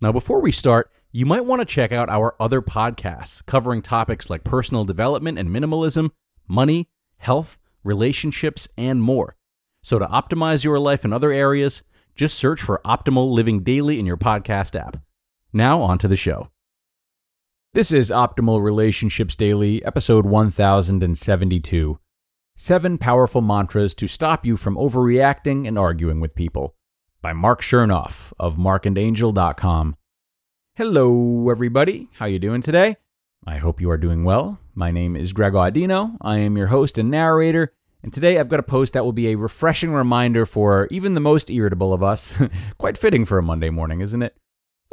Now, before we start, you might want to check out our other podcasts covering topics like personal development and minimalism, money, health, relationships, and more. So to optimize your life in other areas, just search for Optimal Living Daily in your podcast app. Now on to the show. This is Optimal Relationships Daily, episode 1072. 7 Powerful Mantras to Stop You from Overreacting and Arguing with People, by Marc Chernoff of marcandangel.com. Hello, everybody. How you doing today? I hope you are doing well. My name is Greg Audino. I am your host and narrator, and today I've got a post that will be a refreshing reminder for even the most irritable of us. Quite fitting for a Monday morning, isn't it?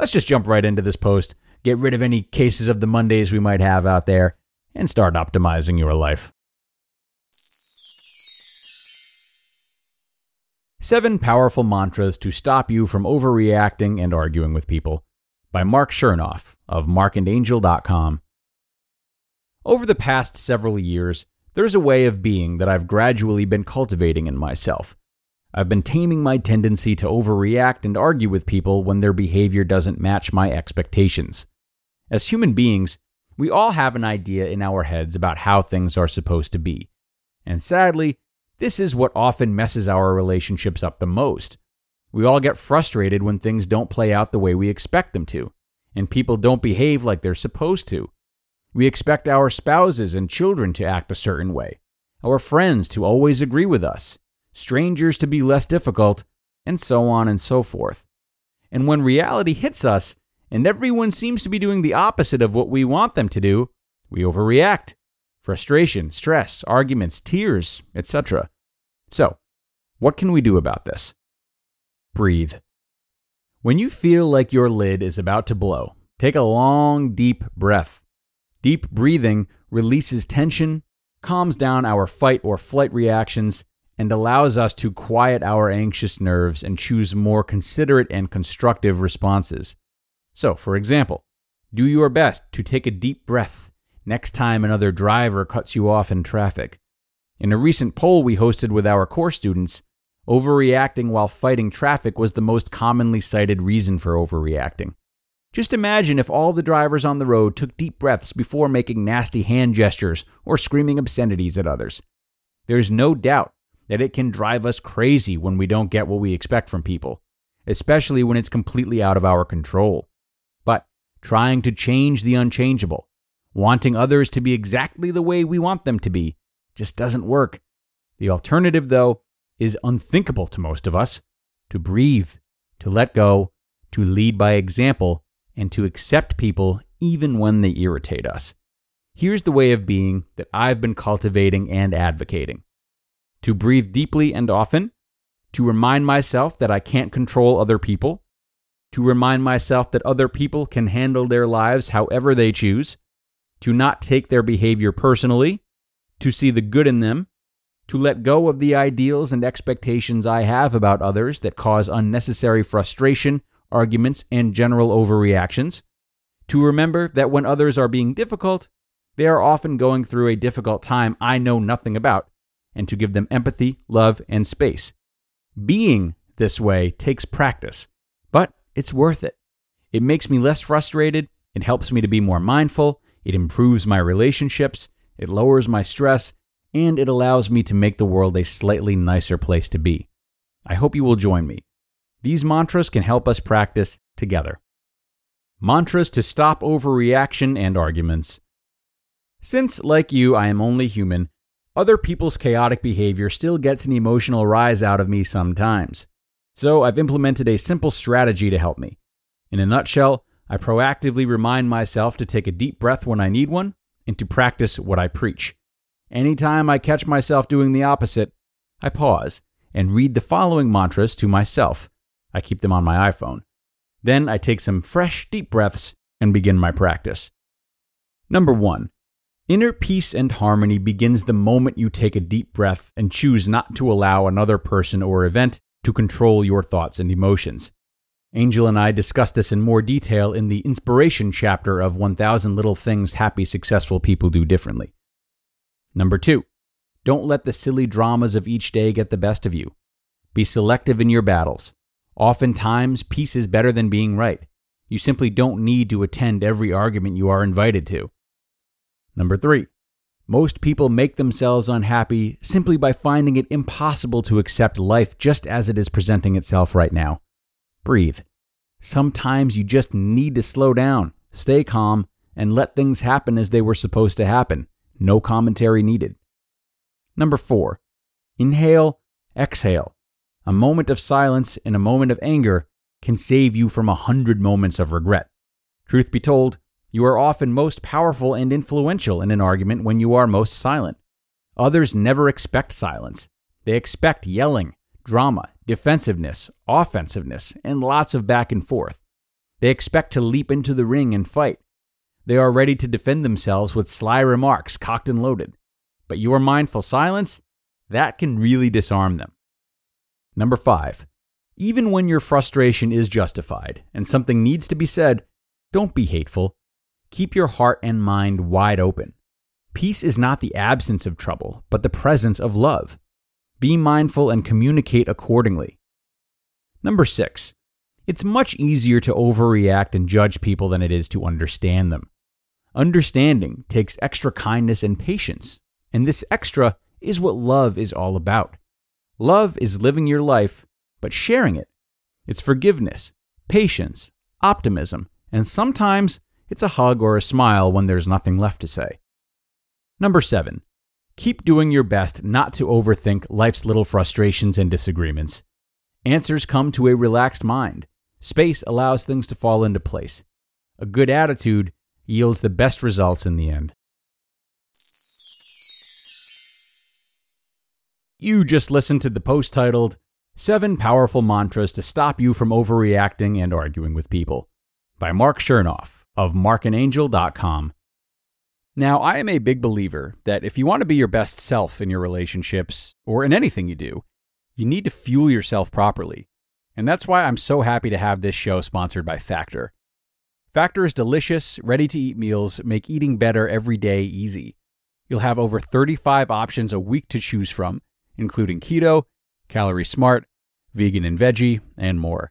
Let's just jump right into this post, get rid of any cases of the Mondays we might have out there, and start optimizing your life. 7 Powerful Mantras to Stop You from Overreacting and Arguing with People, by Marc Chernoff of marcandangel.com. Over the past several years, there's a way of being that I've gradually been cultivating in myself. I've been taming my tendency to overreact and argue with people when their behavior doesn't match my expectations. As human beings, we all have an idea in our heads about how things are supposed to be. And sadly, this is what often messes our relationships up the most. We all get frustrated when things don't play out the way we expect them to, and people don't behave like they're supposed to. We expect our spouses and children to act a certain way, our friends to always agree with us, strangers to be less difficult, and so on and so forth. And when reality hits us, and everyone seems to be doing the opposite of what we want them to do, we overreact. Frustration, stress, arguments, tears, etc. So, what can we do about this? Breathe. When you feel like your lid is about to blow, take a long, deep breath. Deep breathing releases tension, calms down our fight or flight reactions, and allows us to quiet our anxious nerves and choose more considerate and constructive responses. So, for example, do your best to take a deep breath next time another driver cuts you off in traffic. In a recent poll we hosted with our core students, overreacting while fighting traffic was the most commonly cited reason for overreacting. Just imagine if all the drivers on the road took deep breaths before making nasty hand gestures or screaming obscenities at others. There's no doubt that it can drive us crazy when we don't get what we expect from people, especially when it's completely out of our control. But trying to change the unchangeable, wanting others to be exactly the way we want them to be, just doesn't work. The alternative, though, is unthinkable to most of us: to breathe, to let go, to lead by example, and to accept people even when they irritate us. Here's the way of being that I've been cultivating and advocating: to breathe deeply and often, to remind myself that I can't control other people, to remind myself that other people can handle their lives however they choose, to not take their behavior personally, to see the good in them, to let go of the ideals and expectations I have about others that cause unnecessary frustration, arguments, and general overreactions, to remember that when others are being difficult, they are often going through a difficult time I know nothing about, and to give them empathy, love, and space. Being this way takes practice, but it's worth it. It makes me less frustrated, it helps me to be more mindful, it improves my relationships, it lowers my stress, and it allows me to make the world a slightly nicer place to be. I hope you will join me. These mantras can help us practice together. Mantras to stop overreaction and arguments. Since, like you, I am only human, other people's chaotic behavior still gets an emotional rise out of me sometimes. So I've implemented a simple strategy to help me. In a nutshell, I proactively remind myself to take a deep breath when I need one and to practice what I preach. Anytime I catch myself doing the opposite, I pause and read the following mantras to myself. I keep them on my iPhone. Then I take some fresh, deep breaths and begin my practice. Number 1. Inner peace and harmony begins the moment you take a deep breath and choose not to allow another person or event to control your thoughts and emotions. Angel and I discussed this in more detail in the inspiration chapter of 1000 Little Things Happy, Successful People Do Differently. Number 2. Don't let the silly dramas of each day get the best of you. Be selective in your battles. Oftentimes, peace is better than being right. You simply don't need to attend every argument you are invited to. Number 3. Most people make themselves unhappy simply by finding it impossible to accept life just as it is presenting itself right now. Breathe. Sometimes you just need to slow down, stay calm, and let things happen as they were supposed to happen. No commentary needed. Number 4. Inhale, exhale. A moment of silence and a moment of anger can save you from 100 moments of regret. Truth be told, you are often most powerful and influential in an argument when you are most silent. Others never expect silence. They expect yelling, drama, defensiveness, offensiveness, and lots of back and forth. They expect to leap into the ring and fight. They are ready to defend themselves with sly remarks, cocked and loaded. But your mindful silence, that can really disarm them. Number 5. Even when your frustration is justified and something needs to be said, don't be hateful. Keep your heart and mind wide open. Peace is not the absence of trouble, but the presence of love. Be mindful and communicate accordingly. Number 6. It's much easier to overreact and judge people than it is to understand them. Understanding takes extra kindness and patience, and this extra is what love is all about. Love is living your life, but sharing it. It's forgiveness, patience, optimism, and sometimes it's a hug or a smile when there's nothing left to say. Number 7. Keep doing your best not to overthink life's little frustrations and disagreements. Answers come to a relaxed mind. Space allows things to fall into place. A good attitude yields the best results in the end. You just listened to the post titled, 7 Powerful Mantras to Stop You from Overreacting and Arguing with People, by Marc Chernoff of marcandangel.com. Now, I am a big believer that if you want to be your best self in your relationships, or in anything you do, you need to fuel yourself properly. And that's why I'm so happy to have this show sponsored by Factor. Factor's delicious, ready-to-eat meals make eating better every day easy. You'll have over 35 options a week to choose from, including keto, calorie smart, vegan and veggie, and more.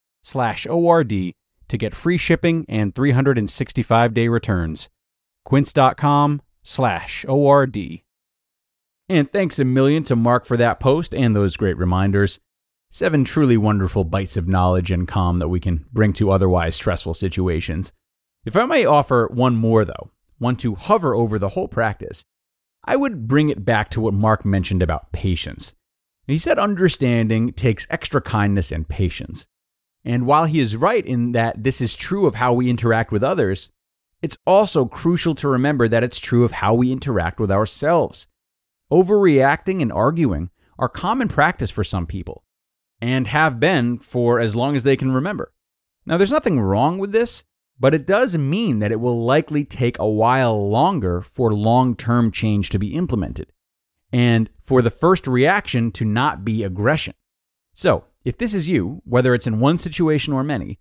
to get free shipping and 365-day returns. Quince.com /ORD. And thanks a million to Mark for that post and those great reminders. 7 truly wonderful bites of knowledge and calm that we can bring to otherwise stressful situations. If I may offer one more, though, one to hover over the whole practice, I would bring it back to what Mark mentioned about patience. He said understanding takes extra kindness and patience. And while he is right in that this is true of how we interact with others, it's also crucial to remember that it's true of how we interact with ourselves. Overreacting and arguing are common practice for some people, and have been for as long as they can remember. Now, there's nothing wrong with this, but it does mean that it will likely take a while longer for long-term change to be implemented, and for the first reaction to not be aggression. So, if this is you, whether it's in one situation or many,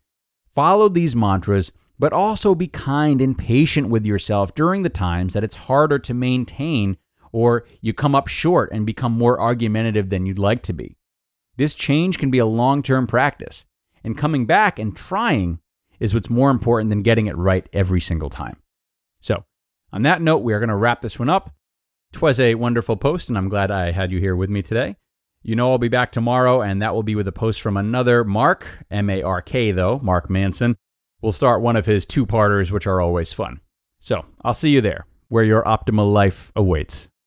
follow these mantras, but also be kind and patient with yourself during the times that it's harder to maintain or you come up short and become more argumentative than you'd like to be. This change can be a long-term practice, and coming back and trying is what's more important than getting it right every single time. So, on that note, we are going to wrap this one up. 'Twas a wonderful post, and I'm glad I had you here with me today. You know I'll be back tomorrow, and that will be with a post from another Mark, M-A-R-K though, Mark Manson. We'll start one of his two-parters, which are always fun. So I'll see you there, where your optimal life awaits.